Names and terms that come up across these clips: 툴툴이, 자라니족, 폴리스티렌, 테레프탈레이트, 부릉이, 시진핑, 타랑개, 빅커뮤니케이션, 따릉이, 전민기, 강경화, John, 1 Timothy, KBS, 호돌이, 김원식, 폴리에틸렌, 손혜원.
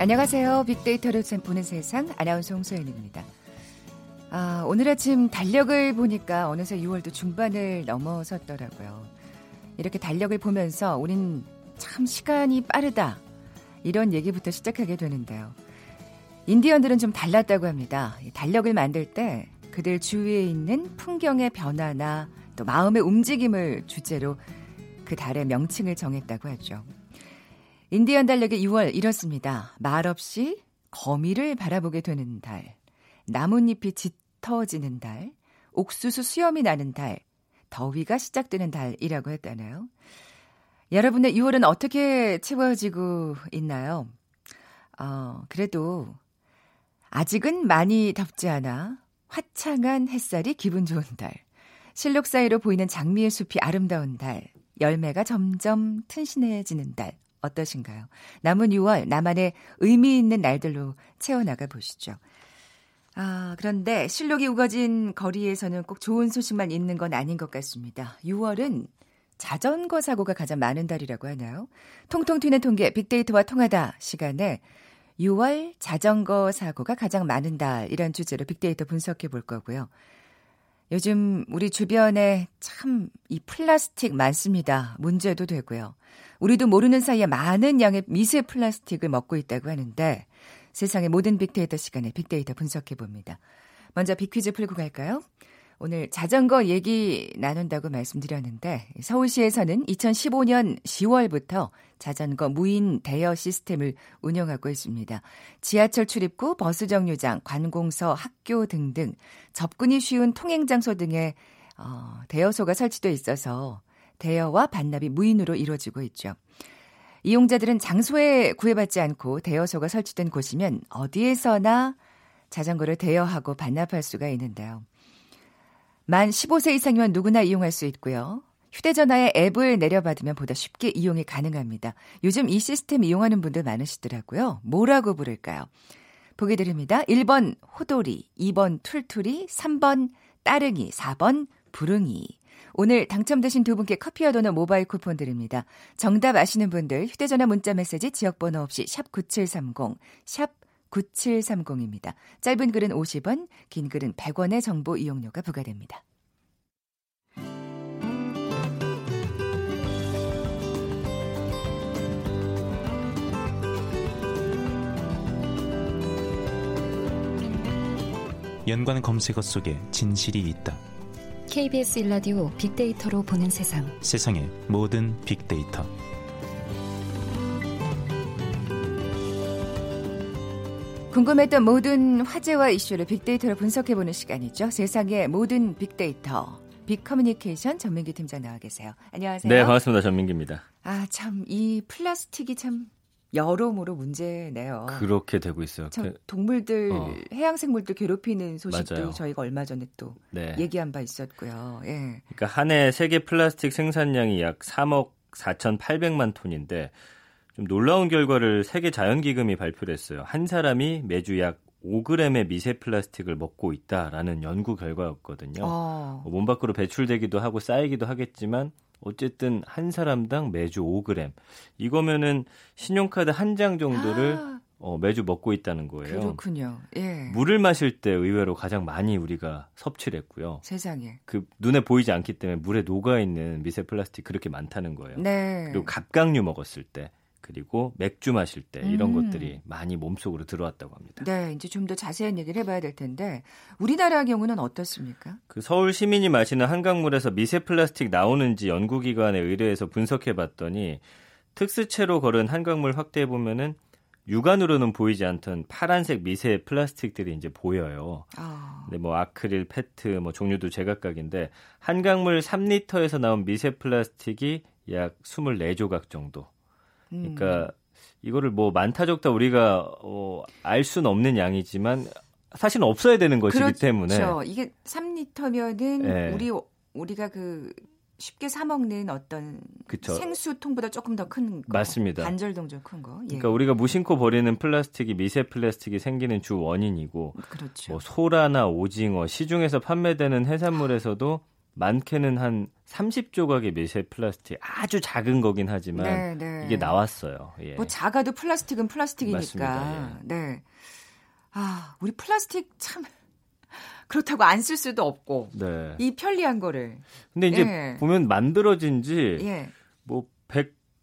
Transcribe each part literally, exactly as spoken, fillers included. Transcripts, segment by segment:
안녕하세요. 빅데이터를 보는 세상 아나운서 홍소연입니다. 아, 오늘 아침 달력을 보니까 어느새 유월도 중반을 넘어섰더라고요. 이렇게 달력을 보면서 우린 참 시간이 빠르다 이런 얘기부터 시작하게 되는데요. 인디언들은 좀 달랐다고 합니다. 달력을 만들 때 그들 주위에 있는 풍경의 변화나 또 마음의 움직임을 주제로 그 달의 명칭을 정했다고 하죠. 인디언 달력의 유월 이렇습니다. 말없이 거미를 바라보게 되는 달, 나뭇잎이 짙어지는 달, 옥수수 수염이 나는 달, 더위가 시작되는 달이라고 했다네요. 여러분의 유월은 어떻게 채워지고 있나요? 어, 그래도 아직은 많이 덥지 않아 화창한 햇살이 기분 좋은 달, 실록 사이로 보이는 장미의 숲이 아름다운 달, 열매가 점점 튼신해지는 달, 어떠신가요? 남은 유월, 나만의 의미 있는 날들로 채워나가 보시죠. 아, 그런데 실록이 우거진 거리에서는 꼭 좋은 소식만 있는 건 아닌 것 같습니다. 유월은 자전거 사고가 가장 많은 달이라고 하나요? 통통 튀는 통계 빅데이터와 통하다 시간에 유월 자전거 사고가 가장 많은 달 이런 주제로 빅데이터 분석해 볼 거고요. 요즘 우리 주변에 참 이 플라스틱 많습니다. 문제도 되고요. 우리도 모르는 사이에 많은 양의 미세 플라스틱을 먹고 있다고 하는데 세상의 모든 빅데이터 시간에 빅데이터 분석해 봅니다. 먼저 빅퀴즈 풀고 갈까요? 오늘 자전거 얘기 나눈다고 말씀드렸는데 서울시에서는 이천십오년 시월부터 자전거 무인 대여 시스템을 운영하고 있습니다. 지하철 출입구, 버스 정류장, 관공서, 학교 등등 접근이 쉬운 통행장소 등에 어, 대여소가 설치돼 있어서 대여와 반납이 무인으로 이루어지고 있죠. 이용자들은 장소에 구애받지 않고 대여소가 설치된 곳이면 어디에서나 자전거를 대여하고 반납할 수가 있는데요. 만 십오세 이상이면 누구나 이용할 수 있고요. 휴대전화에 앱을 내려받으면 보다 쉽게 이용이 가능합니다. 요즘 이 시스템 이용하는 분들 많으시더라고요. 뭐라고 부를까요? 보기 드립니다. 일 번 호돌이, 이 번 툴툴이, 삼 번 따릉이, 사 번 부릉이. 오늘 당첨되신 두 분께 커피와 도넛 모바일 쿠폰 드립니다. 정답 아시는 분들 휴대전화 문자 메시지 지역번호 없이 샵 구칠삼공, 샵 구칠삼공입니다. 짧은 글은 오십 원, 긴 글은 백 원의 정보 이용료가 부과됩니다. 연관 검색어 속에 진실이 있다. 케이비에스 일 라디오 빅데이터로 보는 세상. 세상의 모든 빅데이터. 궁금했던 모든 화제와 이슈를 빅데이터로 분석해보는 시간이죠. 세상의 모든 빅데이터. 빅커뮤니케이션 전민기 팀장 나와 계세요. 안녕하세요. 네, 반갑습니다. 전민기입니다. 아, 참 이 플라스틱이 참 여러모로 문제네요. 그렇게 되고 있어요. 참 동물들, 어. 해양생물들 괴롭히는 소식도 맞아요. 저희가 얼마 전에 또 네. 얘기한 바 있었고요. 예. 그러니까 한 해 세계 플라스틱 생산량이 약 삼억 사천팔백만 톤인데 좀 놀라운 결과를 세계 자연기금이 발표를 했어요. 한 사람이 매주 약 오 그램의 미세 플라스틱을 먹고 있다라는 연구 결과였거든요. 어. 몸 밖으로 배출되기도 하고 쌓이기도 하겠지만 어쨌든 한 사람당 매주 오 그램. 이거면은 신용카드 한 장 정도를 아. 어, 매주 먹고 있다는 거예요. 그렇군요. 예. 물을 마실 때 의외로 가장 많이 우리가 섭취를 했고요. 세상에. 그 눈에 보이지 않기 때문에 물에 녹아있는 미세 플라스틱 그렇게 많다는 거예요. 네. 그리고 갑각류 먹었을 때. 그리고 맥주 마실 때 이런 음. 것들이 많이 몸속으로 들어왔다고 합니다. 네, 이제 좀 더 자세한 얘기를 해봐야 될 텐데 우리나라 경우는 어떻습니까? 그 서울 시민이 마시는 한강물에서 미세 플라스틱 나오는지 연구기관에 의뢰해서 분석해봤더니 특수체로 걸은 한강물 확대해 보면은 육안으로는 보이지 않던 파란색 미세 플라스틱들이 이제 보여요. 아. 근데 뭐 아크릴, 페트, 뭐 종류도 제각각인데 한강물 삼 리터에서 나온 미세 플라스틱이 약 이십사 조각 정도. 그러니까 이거를 뭐 많다 적다 우리가 어, 알 수는 없는 양이지만 사실은 없어야 되는 것이기 그렇죠. 때문에 그렇죠. 이게 삼 리터면은 네. 우리 우리가 그 쉽게 사 먹는 어떤 그쵸. 생수통보다 조금 더 큰 거. 맞습니다. 반절동 좀 큰 거. 예. 그러니까 우리가 무심코 버리는 플라스틱이 미세 플라스틱이 생기는 주 원인이고 그렇죠. 뭐 소라나 오징어, 시중에서 판매되는 해산물에서도 많게는 한 삼십 조각의 미세 플라스틱, 아주 작은 거긴 하지만 네, 네. 이게 나왔어요. 예. 뭐 작아도 플라스틱은 플라스틱이니까. 맞습니다. 예. 네. 아, 우리 플라스틱 참 그렇다고 안 쓸 수도 없고 네. 이 편리한 거를. 근데 이제 예. 보면 만들어진 지 예. 뭐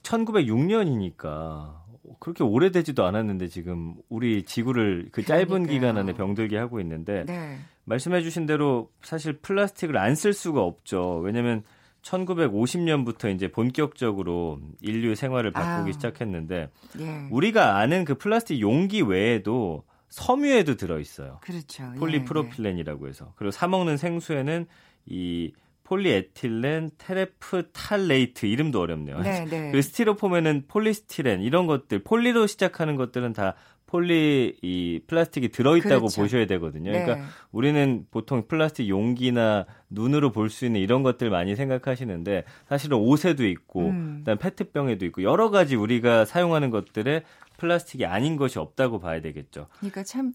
천구백육 년이니까 그렇게 오래되지도 않았는데 지금 우리 지구를 그 짧은 그러니까요. 기간 안에 병들게 하고 있는데 네. 말씀해 주신 대로 사실 플라스틱을 안 쓸 수가 없죠. 왜냐하면 천구백오십 년부터 이제 본격적으로 인류 생활을 바꾸기 아. 시작했는데 예. 우리가 아는 그 플라스틱 용기 외에도 섬유에도 들어있어요. 그렇죠. 폴리프로필렌이라고 해서. 그리고 사 먹는 생수에는 이 폴리에틸렌, 테레프탈레이트 이름도 어렵네요. 네, 네. 그 스티로폼에는 폴리스티렌 이런 것들, 폴리로 시작하는 것들은 다 폴리 이 플라스틱이 들어있다고 그렇죠. 보셔야 되거든요. 네. 그러니까 우리는 보통 플라스틱 용기나 눈으로 볼 수 있는 이런 것들 많이 생각하시는데 사실은 옷에도 있고, 음. 그다음 페트병에도 있고 여러 가지 우리가 사용하는 것들에 플라스틱이 아닌 것이 없다고 봐야 되겠죠. 그러니까 참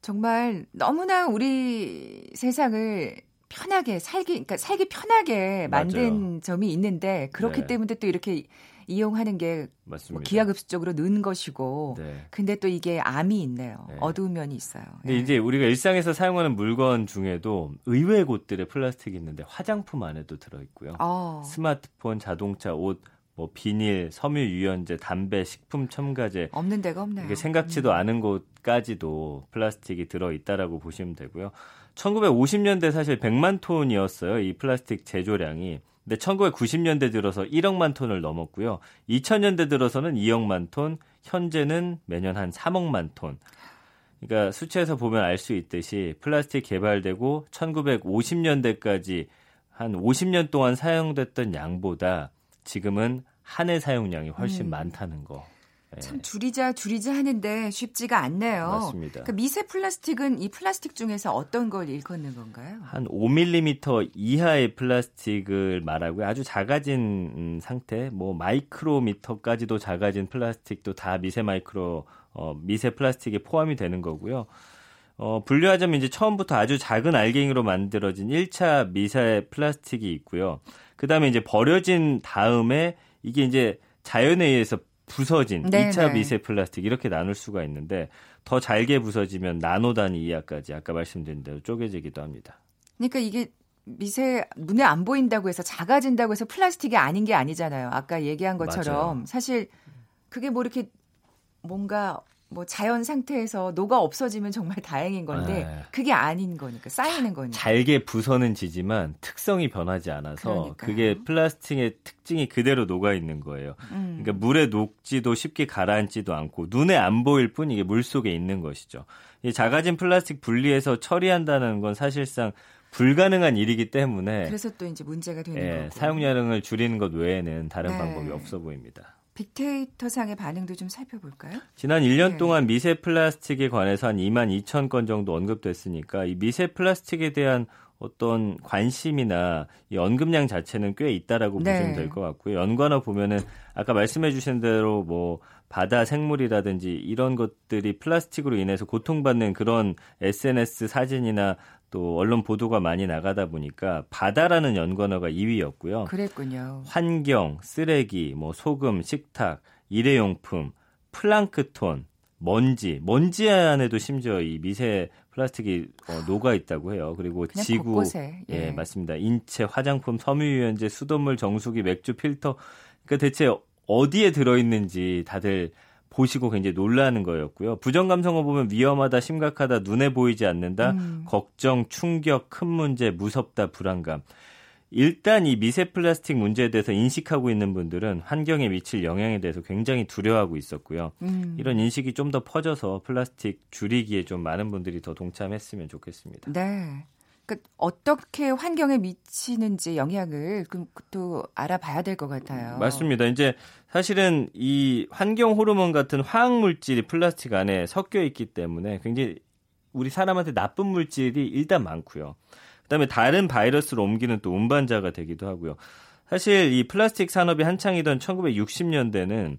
정말 너무나 우리 세상을 편하게 살기, 그러니까 살기 편하게 만든 맞아요. 점이 있는데 그렇기 네. 때문에 또 이렇게 이용하는 게 뭐 기하급수적으로 는 것이고, 네. 근데 또 이게 암이 있네요. 네. 어두운 면이 있어요. 근데 네. 이제 우리가 일상에서 사용하는 물건 중에도 의외의 곳들에 플라스틱이 있는데 화장품 안에도 들어있고요. 어. 스마트폰, 자동차, 옷, 뭐 비닐, 섬유 유연제, 담배, 식품 첨가제 없는 데가 없네요. 이게 생각지도 음. 않은 곳까지도 플라스틱이 들어있다라고 보시면 되고요. 천구백오십 년대 사실 백만 톤이었어요. 이 플라스틱 제조량이. 근데 천구백구십 년대 들어서 일억만 톤을 넘었고요. 이천 년대 들어서는 이억만 톤, 현재는 매년 한 삼억만 톤. 그러니까 수치에서 보면 알 수 있듯이 플라스틱 개발되고 천구백오십 년대까지 한 오십 년 동안 사용됐던 양보다 지금은 한 해 사용량이 훨씬 음. 많다는 거. 네. 참 줄이자 줄이자 하는데 쉽지가 않네요. 맞습니다. 그 미세 플라스틱은 이 플라스틱 중에서 어떤 걸 일컫는 건가요? 한 오 밀리미터 이하의 플라스틱을 말하고요. 아주 작아진 상태, 뭐 마이크로미터까지도 작아진 플라스틱도 다 미세 마이크로 어, 미세 플라스틱에 포함이 되는 거고요. 어, 분류하자면 이제 처음부터 아주 작은 알갱이로 만들어진 일 차 미세 플라스틱이 있고요. 그다음에 이제 버려진 다음에 이게 이제 자연에 의해서 부서진 네네. 이 차 미세 플라스틱 이렇게 나눌 수가 있는데 더 잘게 부서지면 나노 단위 이하까지 아까 말씀드린 대로 쪼개지기도 합니다. 그러니까 이게 미세 눈에 안 보인다고 해서 작아진다고 해서 플라스틱이 아닌 게 아니잖아요. 아까 얘기한 것처럼 맞아요. 사실 그게 뭐 이렇게 뭔가 뭐 자연 상태에서 녹아 없어지면 정말 다행인 건데 아, 그게 아닌 거니까 쌓이는 거니까. 잘게 부서는 지지만 특성이 변하지 않아서 그러니까요. 그게 플라스틱의 특징이 그대로 녹아 있는 거예요. 음. 그러니까 물에 녹지도 쉽게 가라앉지도 않고 눈에 안 보일 뿐 이게 물속에 있는 것이죠. 이 작아진 플라스틱 분리해서 처리한다는 건 사실상 불가능한 일이기 때문에 그래서 또 이제 문제가 되는 예, 거고. 사용량을 줄이는 것 외에는 다른 네. 방법이 없어 보입니다. 빅데이터상의 반응도 좀 살펴볼까요? 지난 일 년 네. 동안 미세 플라스틱에 관해서 한 이만 이천 건 정도 언급됐으니까 이 미세 플라스틱에 대한 어떤 관심이나 이 언급량 자체는 꽤 있다라고 네. 보시면 될 것 같고요. 연관어 보면은 아까 말씀해 주신 대로 뭐 바다 생물이라든지 이런 것들이 플라스틱으로 인해서 고통받는 그런 에스엔에스 사진이나 또 언론 보도가 많이 나가다 보니까 바다라는 연관어가 이 위였고요. 그랬군요. 환경, 쓰레기, 뭐 소금, 식탁, 일회용품, 플랑크톤, 먼지, 먼지 안에도 심지어 이 미세 플라스틱이 어, 녹아 있다고 해요. 그리고 지구, 곳곳에, 예. 예, 맞습니다. 인체, 화장품, 섬유유연제, 수돗물, 정수기, 맥주, 필터. 그러니까 대체 어디에 들어있는지 다들 보시고 굉장히 놀라는 거였고요. 부정감성어 보면 위험하다, 심각하다, 눈에 보이지 않는다, 음. 걱정, 충격, 큰 문제, 무섭다, 불안감. 일단 이 미세 플라스틱 문제에 대해서 인식하고 있는 분들은 환경에 미칠 영향에 대해서 굉장히 두려워하고 있었고요. 음. 이런 인식이 좀 더 퍼져서 플라스틱 줄이기에 좀 많은 분들이 더 동참했으면 좋겠습니다. 네. 그러니까 어떻게 환경에 미치는지 영향을 또 알아봐야 될 것 같아요. 맞습니다. 이제 사실은 이 환경 호르몬 같은 화학물질이 플라스틱 안에 섞여 있기 때문에 굉장히 우리 사람한테 나쁜 물질이 일단 많고요. 그다음에 다른 바이러스로 옮기는 또 운반자가 되기도 하고요. 사실 이 플라스틱 산업이 한창이던 천구백육십 년대는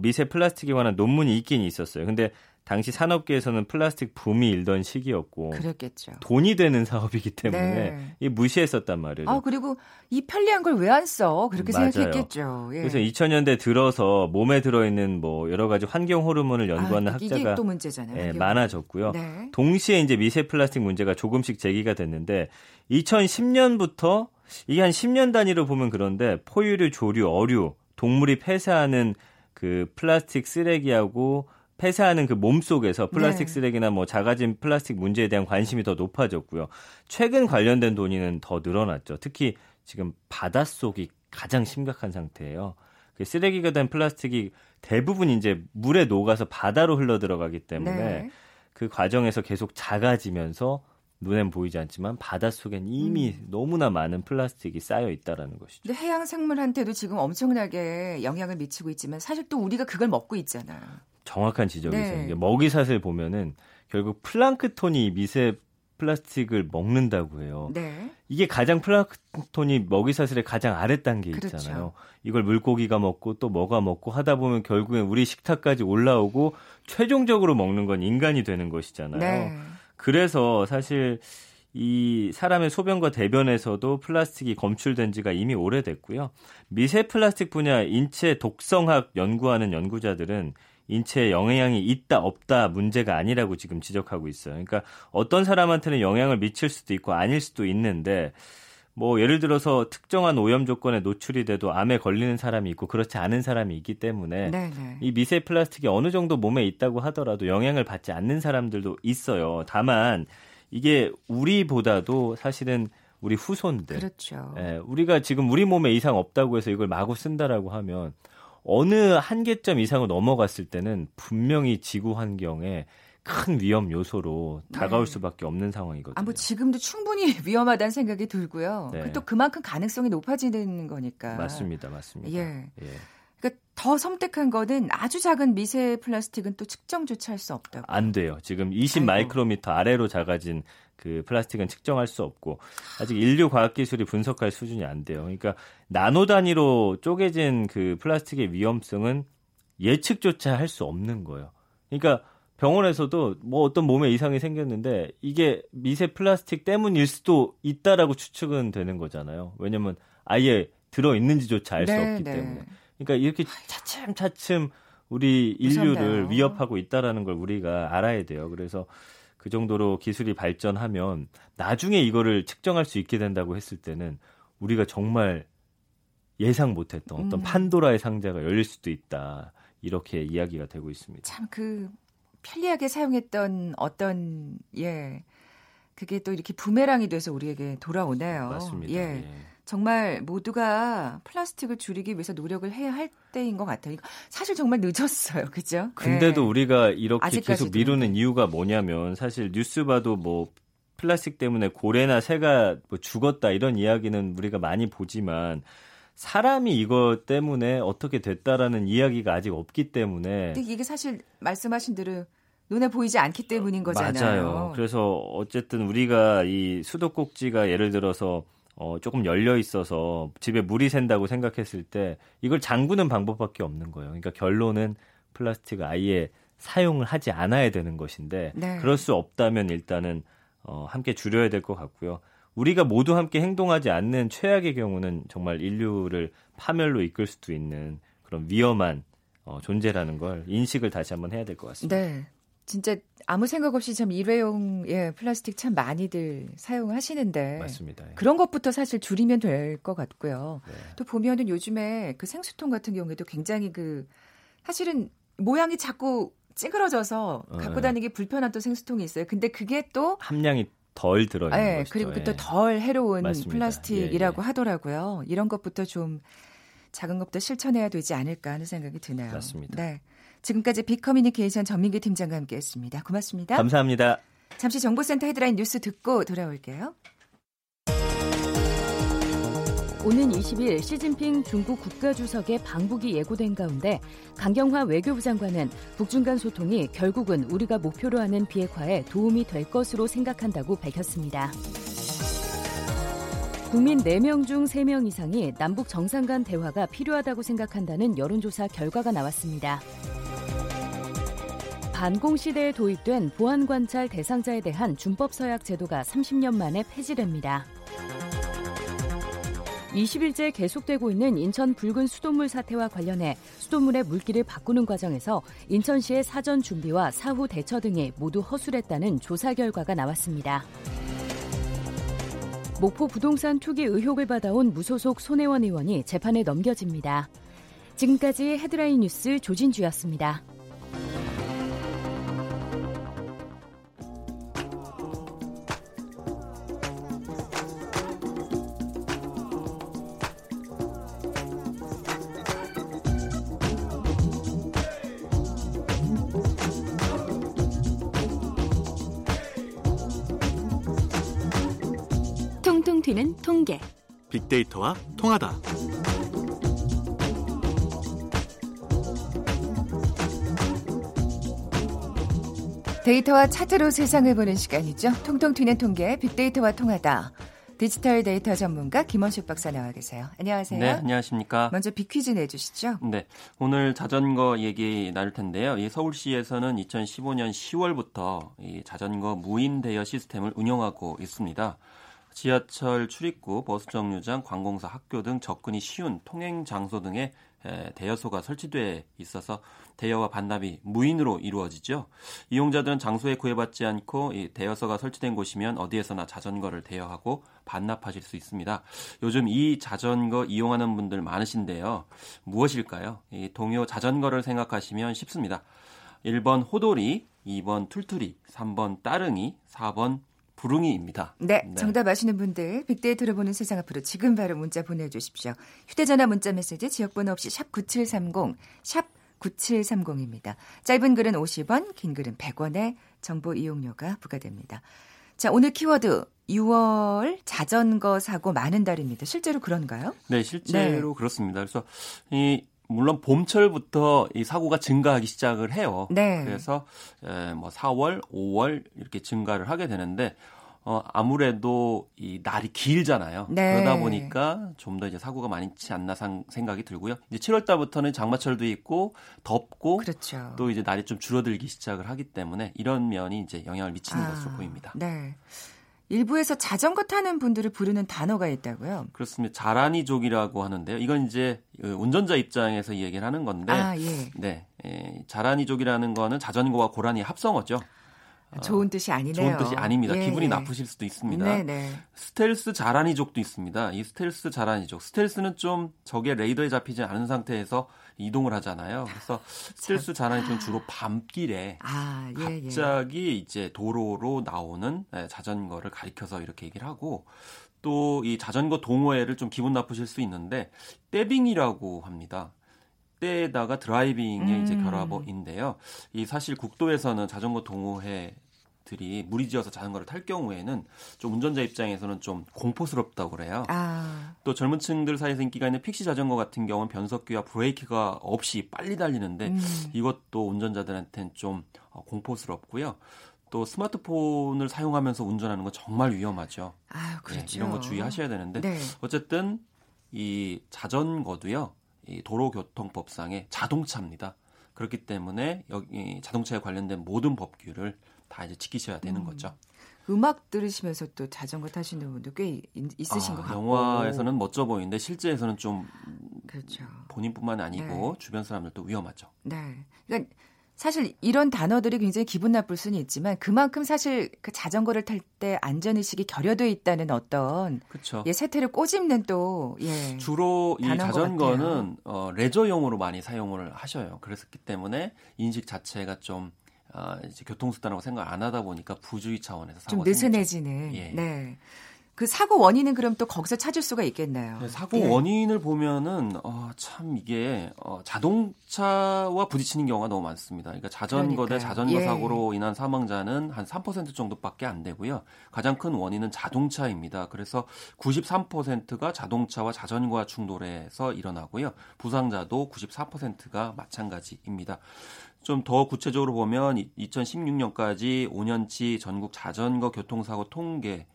미세 플라스틱에 관한 논문이 있긴 있었어요. 근데 당시 산업계에서는 플라스틱 붐이 일던 시기였고 그랬겠죠. 돈이 되는 사업이기 때문에 네. 이 무시했었단 말이에요. 아, 그리고 이 편리한 걸 왜 안 써? 그렇게 맞아요. 생각했겠죠. 예. 그래서 이천 년대 들어서 몸에 들어있는 뭐 여러 가지 환경 호르몬을 연구하는 아, 이게 학자가 또 문제잖아요. 예, 많아졌고요. 네. 동시에 이제 미세 플라스틱 문제가 조금씩 제기가 됐는데 이천십 년부터 이게 한 십 년 단위로 보면 그런데 포유류, 조류, 어류, 동물이 폐사하는 그 플라스틱 쓰레기하고 폐사하는 그 몸속에서 플라스틱 네. 쓰레기나 뭐 작아진 플라스틱 문제에 대한 관심이 더 높아졌고요. 최근 관련된 돈이는 더 늘어났죠. 특히 지금 바닷속이 가장 심각한 상태예요. 그 쓰레기가 된 플라스틱이 대부분 이제 물에 녹아서 바다로 흘러들어가기 때문에 네. 그 과정에서 계속 작아지면서 눈엔 보이지 않지만 바닷속엔 이미 음. 너무나 많은 플라스틱이 쌓여 있다라는 것이죠. 근데 해양 생물한테도 지금 엄청나게 영향을 미치고 있지만 사실 또 우리가 그걸 먹고 있잖아요. 정확한 지적이세요. 네. 먹이사슬 보면은 결국 플랑크톤이 미세 플라스틱을 먹는다고 해요. 네. 이게 가장 플랑크톤이 먹이사슬의 가장 아래 단계에 그렇죠. 있잖아요. 이걸 물고기가 먹고 또 뭐가 먹고 하다 보면 결국엔 우리 식탁까지 올라오고 최종적으로 먹는 건 인간이 되는 것이잖아요. 네. 그래서 사실 이 사람의 소변과 대변에서도 플라스틱이 검출된 지가 이미 오래됐고요. 미세 플라스틱 분야 인체 독성학 연구하는 연구자들은 인체에 영향이 있다 없다 문제가 아니라고 지금 지적하고 있어요. 그러니까 어떤 사람한테는 영향을 미칠 수도 있고 아닐 수도 있는데 뭐 예를 들어서 특정한 오염 조건에 노출이 돼도 암에 걸리는 사람이 있고 그렇지 않은 사람이 있기 때문에 네네. 이 미세 플라스틱이 어느 정도 몸에 있다고 하더라도 영향을 받지 않는 사람들도 있어요. 다만 이게 우리보다도 사실은 우리 후손들. 그렇죠. 예, 우리가 지금 우리 몸에 이상 없다고 해서 이걸 마구 쓴다라고 하면 어느 한계점 이상을 넘어갔을 때는 분명히 지구 환경에 큰 위험 요소로 다가올 네. 수밖에 없는 상황이거든요. 아, 뭐 지금도 충분히 위험하다는 생각이 들고요. 네. 또 그만큼 가능성이 높아지는 거니까. 맞습니다. 맞습니다. 예. 예. 그러니까 더 섬뜩한 거는 아주 작은 미세 플라스틱은 또 측정조차 할 수 없다고. 안 돼요. 지금 이십 아이고. 마이크로미터 아래로 작아진 그 플라스틱은 측정할 수 없고 아직 인류 과학 기술이 분석할 수준이 안 돼요. 그러니까 나노 단위로 쪼개진 그 플라스틱의 위험성은 예측조차 할 수 없는 거예요. 그러니까 병원에서도 뭐 어떤 몸에 이상이 생겼는데 이게 미세 플라스틱 때문일 수도 있다라고 추측은 되는 거잖아요. 왜냐면 아예 들어 있는지조차 알 수 네, 없기 네. 때문에. 그러니까 이렇게 차츰차츰 우리 인류를 무섭네요. 위협하고 있다라는 걸 우리가 알아야 돼요. 그래서 그 정도로 기술이 발전하면 나중에 이거를 측정할 수 있게 된다고 했을 때는 우리가 정말 예상 못했던 어떤 음. 판도라의 상자가 열릴 수도 있다. 이렇게 이야기가 되고 있습니다. 참 그 편리하게 사용했던 어떤 예 그게 또 이렇게 부메랑이 돼서 우리에게 돌아오네요. 맞습니다. 예. 예. 정말 모두가 플라스틱을 줄이기 위해서 노력을 해야 할 때인 것 같아요. 사실 정말 늦었어요. 그죠? 근데도 네. 우리가 이렇게 계속 미루는 네. 이유가 뭐냐면 사실 뉴스 봐도 뭐 플라스틱 때문에 고래나 새가 뭐 죽었다 이런 이야기는 우리가 많이 보지만 사람이 이것 때문에 어떻게 됐다라는 이야기가 아직 없기 때문에. 근데 이게 사실 말씀하신 대로 눈에 보이지 않기 때문인 거잖아요. 맞아요. 그래서 어쨌든 우리가 이 수도꼭지가 예를 들어서 어, 조금 열려 있어서 집에 물이 샌다고 생각했을 때 이걸 잠그는 방법밖에 없는 거예요. 그러니까 결론은 플라스틱 아예 사용을 하지 않아야 되는 것인데 네. 그럴 수 없다면 일단은 어, 함께 줄여야 될 것 같고요. 우리가 모두 함께 행동하지 않는 최악의 경우는 정말 인류를 파멸로 이끌 수도 있는 그런 위험한 어, 존재라는 걸 인식을 다시 한번 해야 될 것 같습니다. 네. 진짜 아무 생각 없이 참 일회용 예, 플라스틱 참 많이들 사용하시는데 맞습니다. 예. 그런 것부터 사실 줄이면 될 것 같고요. 네. 또 보면은 요즘에 그 생수통 같은 경우에도 굉장히 그 사실은 모양이 자꾸 찌그러져서 어, 갖고 다니기 예. 불편한 또 생수통이 있어요. 근데 그게 또 함량이 덜 들어있는 예, 것이죠. 그리고 또 덜 해로운 맞습니다. 플라스틱이라고 예, 예. 하더라고요. 이런 것부터 좀 작은 것부터 실천해야 되지 않을까 하는 생각이 드네요. 맞습니다. 네. 지금까지 빅커뮤니케이션 전민기 팀장과 함께했습니다. 고맙습니다. 감사합니다. 잠시 정보센터 헤드라인 뉴스 듣고 돌아올게요. 오는 이십 일 시진핑 중국 국가주석의 방북이 예고된 가운데 강경화 외교부 장관은 북중 간 소통이 결국은 우리가 목표로 하는 비핵화에 도움이 될 것으로 생각한다고 밝혔습니다. 국민 네 명 중 세 명 이상이 남북 정상 간 대화가 필요하다고 생각한다는 여론조사 결과가 나왔습니다. 반공시대에 도입된 보안관찰 대상자에 대한 준법서약 제도가 삼십 년 만에 폐지됩니다. 이십 일째 계속되고 있는 인천 붉은 수돗물 사태와 관련해 수돗물의 물기를 바꾸는 과정에서 인천시의 사전 준비와 사후 대처 등이 모두 허술했다는 조사 결과가 나왔습니다. 목포 부동산 투기 의혹을 받아온 무소속 손혜원 의원이 재판에 넘겨집니다. 지금까지 헤드라인 뉴스 조진주였습니다. 통통 튀는 통계. 빅데이터와 통하다. 데이터와 차트로 세상을 보는 시간이죠. 통통 튀는 통계, 빅데이터와 통하다. 디지털 데이터 전문가 김원식 박사 나와 계세요. 안녕하세요. 네, 안녕하십니까. 먼저 빅퀴즈 내주시죠. 네, 오늘 자전거 얘기 나눌 텐데요. 이 서울시에서는 이천십오 년 시월부터 이 자전거 무인 대여 시스템을 운영하고 있습니다. 지하철 출입구, 버스 정류장, 관공서, 학교 등 접근이 쉬운 통행 장소 등에 대여소가 설치돼 있어서 대여와 반납이 무인으로 이루어지죠. 이용자들은 장소에 구애받지 않고 이 대여소가 설치된 곳이면 어디에서나 자전거를 대여하고 반납하실 수 있습니다. 요즘 이 자전거 이용하는 분들 많으신데요. 무엇일까요? 이 동요 자전거를 생각하시면 쉽습니다. 일 번 호돌이, 이 번 툴투리, 삼 번 따릉이, 사 번 부릉이입니다. 네, 네, 정답 아시는 분들 빅데이터로 보는 세상 앞으로 지금 바로 문자 보내주십시오. 휴대전화 문자 메시지 지역번호 없이 샵 구칠삼공, 샵 구칠삼공입니다. 짧은 글은 오십 원, 긴 글은 백 원에 정보 이용료가 부과됩니다. 자, 오늘 키워드 유월 자전거 사고 많은 달입니다. 실제로 그런가요? 네, 실제로 네. 그렇습니다. 그래서 이 물론 봄철부터 이 사고가 증가하기 시작을 해요. 네. 그래서 뭐 사월, 오월 이렇게 증가를 하게 되는데 어 아무래도 이 날이 길잖아요. 네. 그러다 보니까 좀 더 이제 사고가 많지 않나 생각이 들고요. 이제 칠월 달부터는 장마철도 있고 덥고 그렇죠. 또 이제 날이 좀 줄어들기 시작을 하기 때문에 이런 면이 이제 영향을 미치는 아, 것으로 보입니다. 네. 일부에서 자전거 타는 분들을 부르는 단어가 있다고요? 그렇습니다. 자라니족이라고 하는데요. 이건 이제 운전자 입장에서 이 얘기를 하는 건데, 아, 예. 네, 에, 자라니족이라는 거는 자전거와 고라니 합성어죠. 좋은 뜻이 아니네요. 좋은 뜻이 아닙니다. 예. 기분이 나쁘실 수도 있습니다. 네네. 스텔스 자라니족도 있습니다. 이 스텔스 자라니족. 스텔스는 좀 적의 레이더에 잡히지 않은 상태에서 이동을 하잖아요. 그래서 스텔스 자라니족은 주로 밤길에 아, 예, 갑자기 예. 이제 도로로 나오는 자전거를 가리켜서 이렇게 얘기를 하고 또 이 자전거 동호회를 좀 기분 나쁘실 수 있는데 떼빙이라고 합니다. 때에다가 드라이빙의 음. 이제 결합어인데요. 이 사실 국도에서는 자전거 동호회들이 무리지어서 자전거를 탈 경우에는 좀 운전자 입장에서는 좀 공포스럽다고 그래요. 아. 또 젊은 층들 사이에서 인기가 있는 픽시 자전거 같은 경우는 변속기와 브레이크가 없이 빨리 달리는데 음. 이것도 운전자들한테는 좀 공포스럽고요. 또 스마트폰을 사용하면서 운전하는 건 정말 위험하죠. 아, 그렇죠. 네, 이런 거 주의하셔야 되는데 네. 어쨌든 이 자전거도요. 이 도로교통법상의 자동차입니다. 그렇기 때문에 여기 자동차에 관련된 모든 법규를 다 이제 지키셔야 되는 음. 거죠. 음악 들으시면서 또 자전거 타시는 분도 꽤 있으신 아, 것 같고. 영화에서는 멋져 보이는데 실제에서는 좀 그렇죠. 본인뿐만 아니고 네. 주변 사람들도 위험하죠. 네. 그러니까 사실 이런 단어들이 굉장히 기분 나쁠 수는 있지만 그만큼 사실 그 자전거를 탈 때 안전의식이 결여돼 있다는 어떤 그쵸. 예, 세태를 꼬집는 또 예, 주로 이 자전거는 어, 레저용으로 많이 사용을 하셔요. 그랬기 때문에 인식 자체가 좀 어, 이제 교통수단이라고 생각 안 하다 보니까 부주의 차원에서 사고가 좀 느슨해지는. 예. 네. 그 사고 원인은 그럼 또 거기서 찾을 수가 있겠나요? 네, 사고 예. 원인을 보면은 어, 참 이게 어, 자동차와 부딪히는 경우가 너무 많습니다. 그러니까 자전거 그러니까요. 대 자전거 예. 사고로 인한 사망자는 한 삼 퍼센트 정도밖에 안 되고요. 가장 큰 원인은 자동차입니다. 그래서 구십삼 퍼센트가 자동차와 자전거와 충돌해서 일어나고요. 부상자도 구십사 퍼센트가 마찬가지입니다. 좀 더 구체적으로 보면 이천십육 년까지 오 년치 전국 자전거 교통사고 통계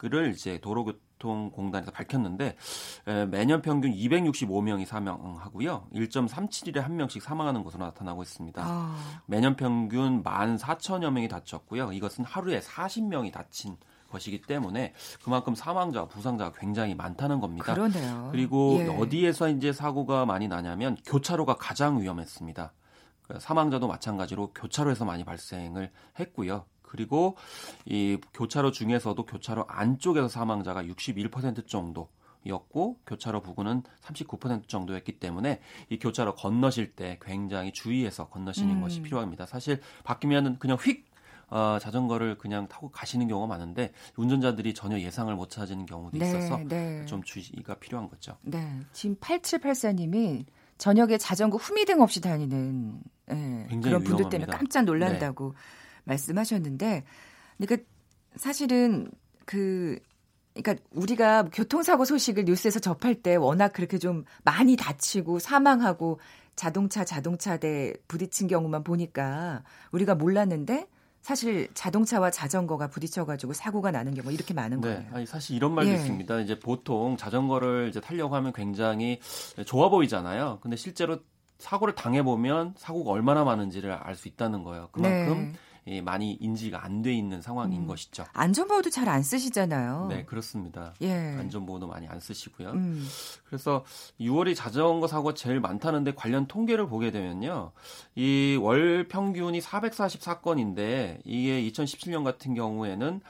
를 이제 도로 보건복지통공단에서 밝혔는데 에, 매년 평균 이백육십오 명이 사망하고요. 일 점 삼칠일에 한 명씩 사망하는 것으로 나타나고 있습니다. 아. 매년 평균 만 사천여 명이 다쳤고요. 이것은 하루에 사십 명이 다친 것이기 때문에 그만큼 사망자, 부상자가 굉장히 많다는 겁니다. 그러네요. 그리고 예. 어디에서 이제 사고가 많이 나냐면 교차로가 가장 위험했습니다. 사망자도 마찬가지로 교차로에서 많이 발생을 했고요. 그리고 이 교차로 중에서도 교차로 안쪽에서 사망자가 육십일 퍼센트 정도였고 교차로 부근은 삼십구 퍼센트 정도였기 때문에 이 교차로 건너실 때 굉장히 주의해서 건너시는 음. 것이 필요합니다. 사실 바뀌면은 그냥 휙 어, 자전거를 그냥 타고 가시는 경우가 많은데 운전자들이 전혀 예상을 못 찾는 경우도 네, 있어서 네. 좀 주의가 필요한 거죠. 네, 지금 팔칠팔사님이 저녁에 자전거 후미등 없이 다니는 네, 그런 분들 위험합니다. 때문에 깜짝 놀란다고 네. 말씀하셨는데, 그러니까 사실은 그 그러니까 우리가 교통사고 소식을 뉴스에서 접할 때 워낙 그렇게 좀 많이 다치고 사망하고 자동차 자동차대 부딪힌 경우만 보니까 우리가 몰랐는데. 사실 자동차와 자전거가 부딪혀가지고 사고가 나는 경우 이렇게 많은 네, 거예요. 아니, 사실 이런 말도 예. 있습니다. 이제 보통 자전거를 이제 타려고 하면 굉장히 좋아 보이잖아요. 근데 실제로 사고를 당해보면 사고가 얼마나 많은지를 알 수 있다는 거예요. 그만큼 네. 예, 많이 인지가 안 돼 있는 상황인 음. 것이죠. 안전보호도 잘 안 쓰시잖아요. 네, 그렇습니다. 예. 안전보호도 많이 안 쓰시고요. 음. 그래서 유월이 자전거 사고가 제일 많다는데 관련 통계를 보게 되면요. 이 월 평균이 사백사십사 건인데 이게 이천십칠 년 같은 경우에는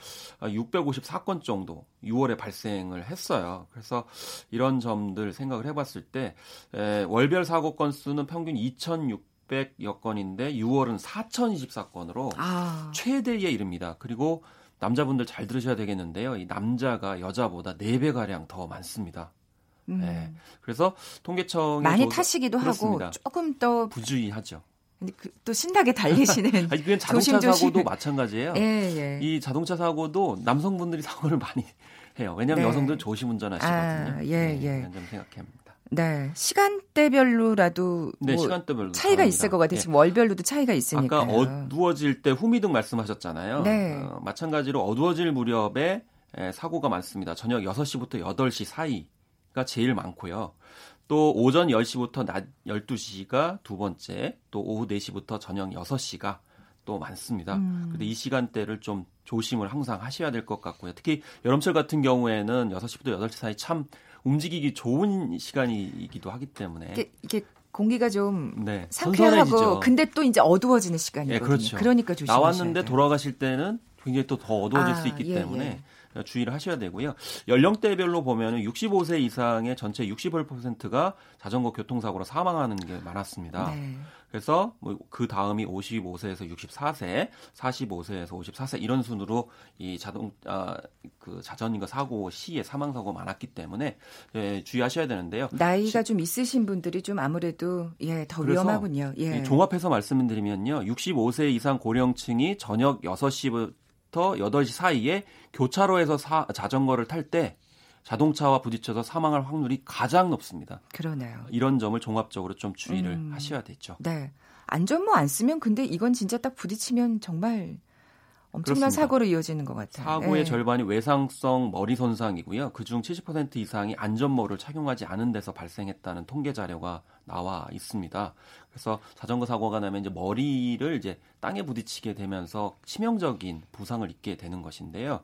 육백오십사 건 정도 유월에 발생을 했어요. 그래서 이런 점들 생각을 해봤을 때 에, 월별 사고 건수는 평균 이천육백여 건인데 유월은 사천이십사 건으로 아. 최대에 이릅니다. 그리고 남자분들 잘 들으셔야 되겠는데요. 이 남자가 여자보다 네 배가량 더 많습니다. 음. 네. 그래서 통계청이 많이 타시기도 그렇습니다. 하고 조금 더 부주의하죠. 근데 그, 또 신나게 달리시는 아니, 그건 자동차 조심조심. 사고도 마찬가지예요. 예, 예. 이 자동차 사고도 남성분들이 사고를 많이 해요. 왜냐하면 네. 여성들은 조심 운전하시거든요. 아, 예, 예. 그런 점 생각해요. 네, 시간대별로라도 네, 뭐 시간대별로 차이가 다릅니다. 있을 것 같아요. 예. 지금 월별로도 차이가 있으니까. 아까 어두워질 때 후미등 말씀하셨잖아요. 네. 어, 마찬가지로 어두워질 무렵에 에, 사고가 많습니다. 저녁 여섯 시부터 여덟 시 사이가 제일 많고요. 또 오전 열 시부터 낮 열두 시가 두 번째, 또 오후 네 시부터 저녁 여섯 시가 또 많습니다. 음. 근데 이 시간대를 좀 조심을 항상 하셔야 될 것 같고요. 특히 여름철 같은 경우에는 여섯 시부터 여덟 시 사이 참 움직이기 좋은 시간이기도 하기 때문에 이게, 이게 공기가 좀 네, 상쾌하고 선선해지죠. 근데 또 이제 어두워지는 시간이거든요. 네, 그렇죠. 그러니까 조심하셔야 나왔는데 돼요. 돌아가실 때는 굉장히 또 더 어두워질 아, 수 있기 예, 때문에 예. 주의를 하셔야 되고요. 연령대별로 보면 육십오 세 이상의 전체 육십팔 퍼센트가 자전거 교통사고로 사망하는 게 많았습니다. 네. 그래서 뭐 그 다음이 오십오 세에서 육십사 세, 사십오 세에서 오십사 세 이런 순으로 이 자동 아, 그 자전거 사고 시에 사망 사고가 많았기 때문에 예, 주의하셔야 되는데요. 나이가 시, 좀 있으신 분들이 좀 아무래도 예, 더 위험하군요. 예. 종합해서 말씀드리면요. 육십오 세 이상 고령층이 저녁 여섯 시부터 여덟 시 사이에 교차로에서 사, 자전거를 탈 때 자동차와 부딪혀서 사망할 확률이 가장 높습니다. 그러네요. 이런 점을 종합적으로 좀 주의를 음, 하셔야 되죠. 네. 안전모 안 쓰면 근데 이건 진짜 딱 부딪히면 정말 엄청난 그렇습니다. 사고로 이어지는 것 같아요. 사고의 네. 절반이 외상성 머리 손상이고요. 그중 칠십 퍼센트 이상이 안전모를 착용하지 않은 데서 발생했다는 통계 자료가 나와 있습니다. 그래서 자전거 사고가 나면 이제 머리를 이제 땅에 부딪히게 되면서 치명적인 부상을 입게 되는 것인데요.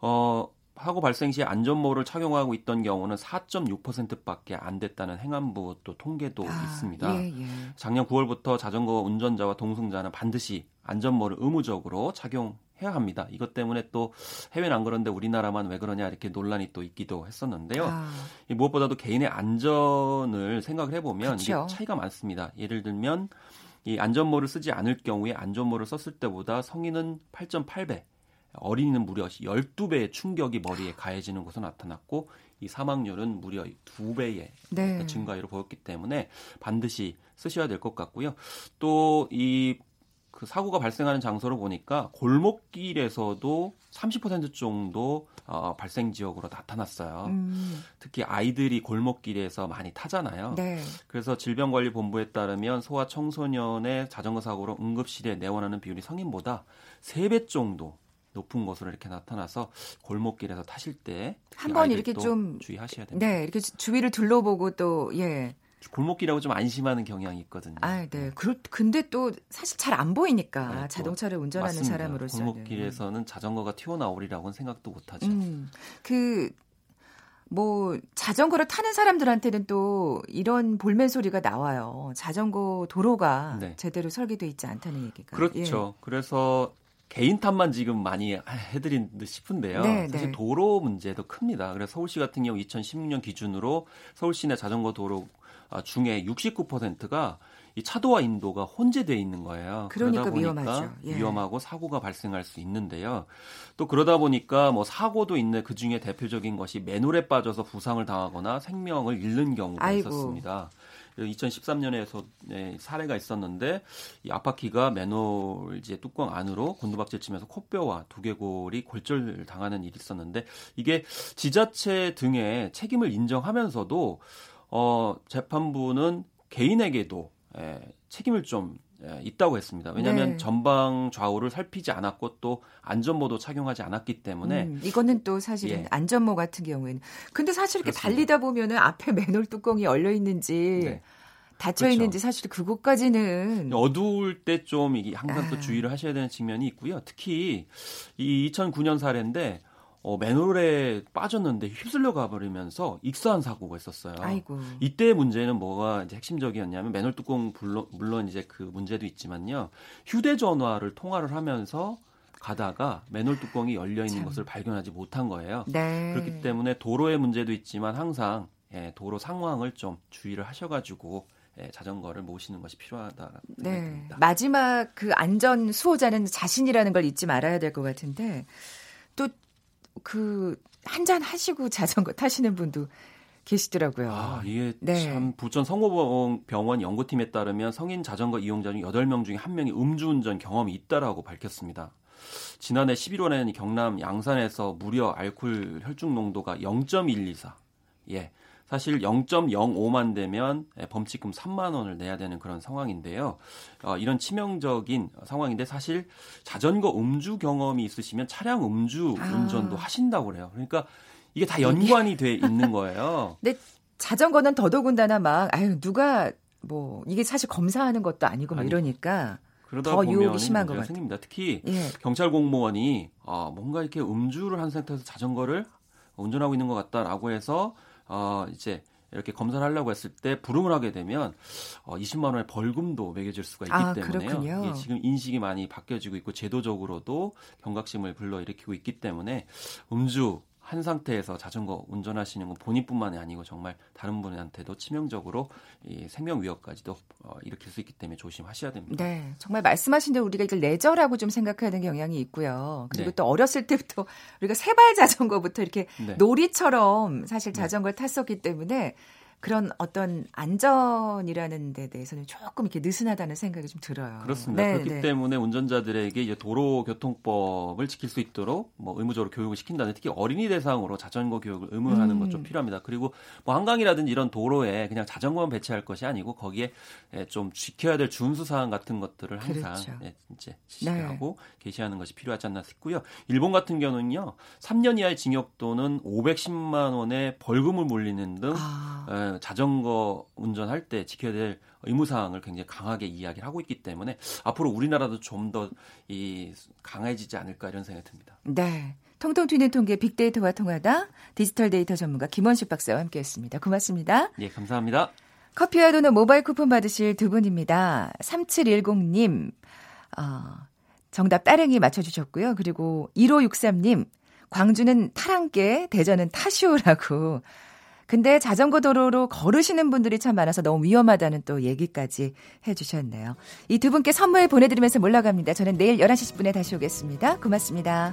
어, 사고 발생 시 안전모를 착용하고 있던 경우는 사 점 육 퍼센트밖에 안 됐다는 행안부 또 통계도 아, 있습니다. 예, 예. 작년 구월부터 자전거 운전자와 동승자는 반드시 안전모를 의무적으로 착용 해야 합니다. 이것 때문에 또 해외는 안 그런데 우리나라만 왜 그러냐 이렇게 논란이 또 있기도 했었는데요. 아. 무엇보다도 개인의 안전을 생각을 해보면 이게 차이가 많습니다. 예를 들면 이 안전모를 쓰지 않을 경우에 안전모를 썼을 때보다 성인은 팔 점 팔 배, 어린이는 무려 열두 배의 충격이 머리에 가해지는 것으로 나타났고 이 사망률은 무려 두 배의 네. 증가율을 보였기 때문에 반드시 쓰셔야 될 것 같고요. 또 이 그 사고가 발생하는 장소를 보니까 골목길에서도 삼십 퍼센트 정도 어, 발생 지역으로 나타났어요. 음. 특히 아이들이 골목길에서 많이 타잖아요. 네. 그래서 질병관리본부에 따르면 소아 청소년의 자전거 사고로 응급실에 내원하는 비율이 성인보다 세 배 정도 높은 것으로 이렇게 나타나서 골목길에서 타실 때 한번 이렇게 좀 주의하셔야 됩니다. 네, 이렇게 주위를 둘러보고 또 예. 골목길하고 좀 안심하는 경향이 있거든요. 아, 네. 그렇 근데 또 사실 잘 안 보이니까 네, 자동차를 운전하는 맞습니다. 사람으로서는 골목길에서는 자전거가 튀어나오리라고는 생각도 못 하죠. 음, 그 뭐 자전거를 타는 사람들한테는 또 이런 볼멘 소리가 나와요. 자전거 도로가 네. 제대로 설계되어 있지 않다는 얘기가. 그렇죠. 예. 그래서 개인 탓만 지금 많이 해드린 듯 싶은데요. 네, 사실 네. 도로 문제도 큽니다. 그래서 서울시 같은 경우 이천십육 년 기준으로 서울시내 자전거 도로 중에 육십구 퍼센트가 이 차도와 인도가 혼재되어 있는 거예요. 그러니까 그러다 보니까 위험하죠. 예. 위험하고 사고가 발생할 수 있는데요. 또 그러다 보니까 뭐 사고도 있는데 그중에 대표적인 것이 맨홀에 빠져서 부상을 당하거나 생명을 잃는 경우가 아이고. 있었습니다. 이천십삼 년에서 사례가 있었는데 이 앞바퀴가 맨홀지의 뚜껑 안으로 곤두박질 치면서 콧뼈와 두개골이 골절당하는 일이 있었는데 이게 지자체 등의 책임을 인정하면서도 어, 재판부는 개인에게도 에, 책임을 좀 에, 있다고 했습니다. 왜냐하면 네. 전방 좌우를 살피지 않았고 또 안전모도 착용하지 않았기 때문에 음, 이거는 또 사실은 예. 안전모 같은 경우에는 근데 사실 이렇게 그렇습니다. 달리다 보면은 앞에 맨홀 뚜껑이 열려 있는지 네. 닫혀 그렇죠. 있는지 사실 그것까지는 어두울 때 좀 이게 항상 아. 또 주의를 하셔야 되는 측면이 있고요. 특히 이 이천구 년 사례인데. 어, 맨홀에 빠졌는데 휩쓸려 가버리면서 익사한 사고가 있었어요. 아이고. 이때 문제는 뭐가 이제 핵심적이었냐면 맨홀 뚜껑 물론, 물론 이제 그 문제도 있지만요. 휴대전화를 통화를 하면서 가다가 맨홀 뚜껑이 열려 있는 것을 발견하지 못한 거예요. 네. 그렇기 때문에 도로의 문제도 있지만 항상 예, 도로 상황을 좀 주의를 하셔가지고. 네, 자전거를 모시는 것이 필요하다. 네. 마지막 그 안전 수호자는 자신이라는 걸 잊지 말아야 될 것 같은데 또. 그 한잔 하시고 자전거 타시는 분도 계시더라고요. 아, 이게 네. 참 부천 성모병원 연구팀에 따르면 성인 자전거 이용자 중 여덟 명 중에 한 명이 음주운전 경험이 있다라고 밝혔습니다. 지난해 십일월에는 경남 양산에서 무려 알코올 혈중 농도가 영점일이사. 예. 사실 영점영오만 되면 범칙금 삼만 원을 내야 되는 그런 상황인데요. 어, 이런 치명적인 상황인데 사실 자전거 음주 경험이 있으시면 차량 음주 아. 운전도 하신다고 그래요. 그러니까 이게 다 연관이 돼 있는 거예요. 근데 자전거는 더더군다나 막 아유 누가 뭐 이게 사실 검사하는 것도 아니고 뭐 아니, 이러니까 더 유혹이 심한 것 같습니다. 특히 예. 경찰 공무원이 어, 뭔가 이렇게 음주를 한 상태에서 자전거를 운전하고 있는 것 같다라고 해서 어, 이제 이렇게 검사를 하려고 했을 때 불응을 하게 되면 어, 이십만 원의 벌금도 매겨질 수가 있기 아, 때문에요. 예, 지금 인식이 많이 바뀌어지고 있고 제도적으로도 경각심을 불러일으키고 있기 때문에 음주 한 상태에서 자전거 운전하시는 건 본인뿐만이 아니고 정말 다른 분한테도 치명적으로 이 생명 위협까지도 어, 일으킬 수 있기 때문에 조심하셔야 됩니다. 네, 정말 말씀하신 대로 우리가 이걸 레저라고 좀 생각하는 경향이 있고요. 그리고 네. 또 어렸을 때부터 우리가 세발 자전거부터 이렇게 네. 놀이처럼 사실 자전거를 네. 탔었기 때문에 그런 어떤 안전이라는 데 대해서는 조금 이렇게 느슨하다는 생각이 좀 들어요. 그렇습니다. 네, 그렇기 네. 때문에 운전자들에게 이제 도로교통법을 지킬 수 있도록 뭐 의무적으로 교육을 시킨다는 특히 어린이 대상으로 자전거 교육을 의무화하는 음. 것 좀 필요합니다. 그리고 뭐 한강이라든지 이런 도로에 그냥 자전거만 배치할 것이 아니고 거기에 좀 지켜야 될 준수 사항 같은 것들을 항상 그렇죠. 네, 이제 지시하고 네. 게시하는 것이 필요하지 않나 싶고요. 일본 같은 경우는요, 삼 년 이하의 징역 또는 오백십만 원의 벌금을 물리는 등 아. 자전거 운전할 때 지켜야 될 의무사항을 굉장히 강하게 이야기를 하고 있기 때문에 앞으로 우리나라도 좀 더 이 강해지지 않을까 이런 생각이 듭니다. 네. 통통 튀는 통계 빅데이터와 통하다 디지털 데이터 전문가 김원식 박사와 함께했습니다. 고맙습니다. 예, 네, 감사합니다. 커피와 도넛 모바일 쿠폰 받으실 두 분입니다. 삼칠일공 님 어, 정답 따릉이 맞춰주셨고요. 그리고 일오육삼 님 광주는 타랑개 대전은 타시오라고 근데 자전거 도로로 걸으시는 분들이 참 많아서 너무 위험하다는 또 얘기까지 해주셨네요. 이 두 분께 선물 보내드리면서 물러갑니다. 저는 내일 열한 시 십 분에 다시 오겠습니다. 고맙습니다.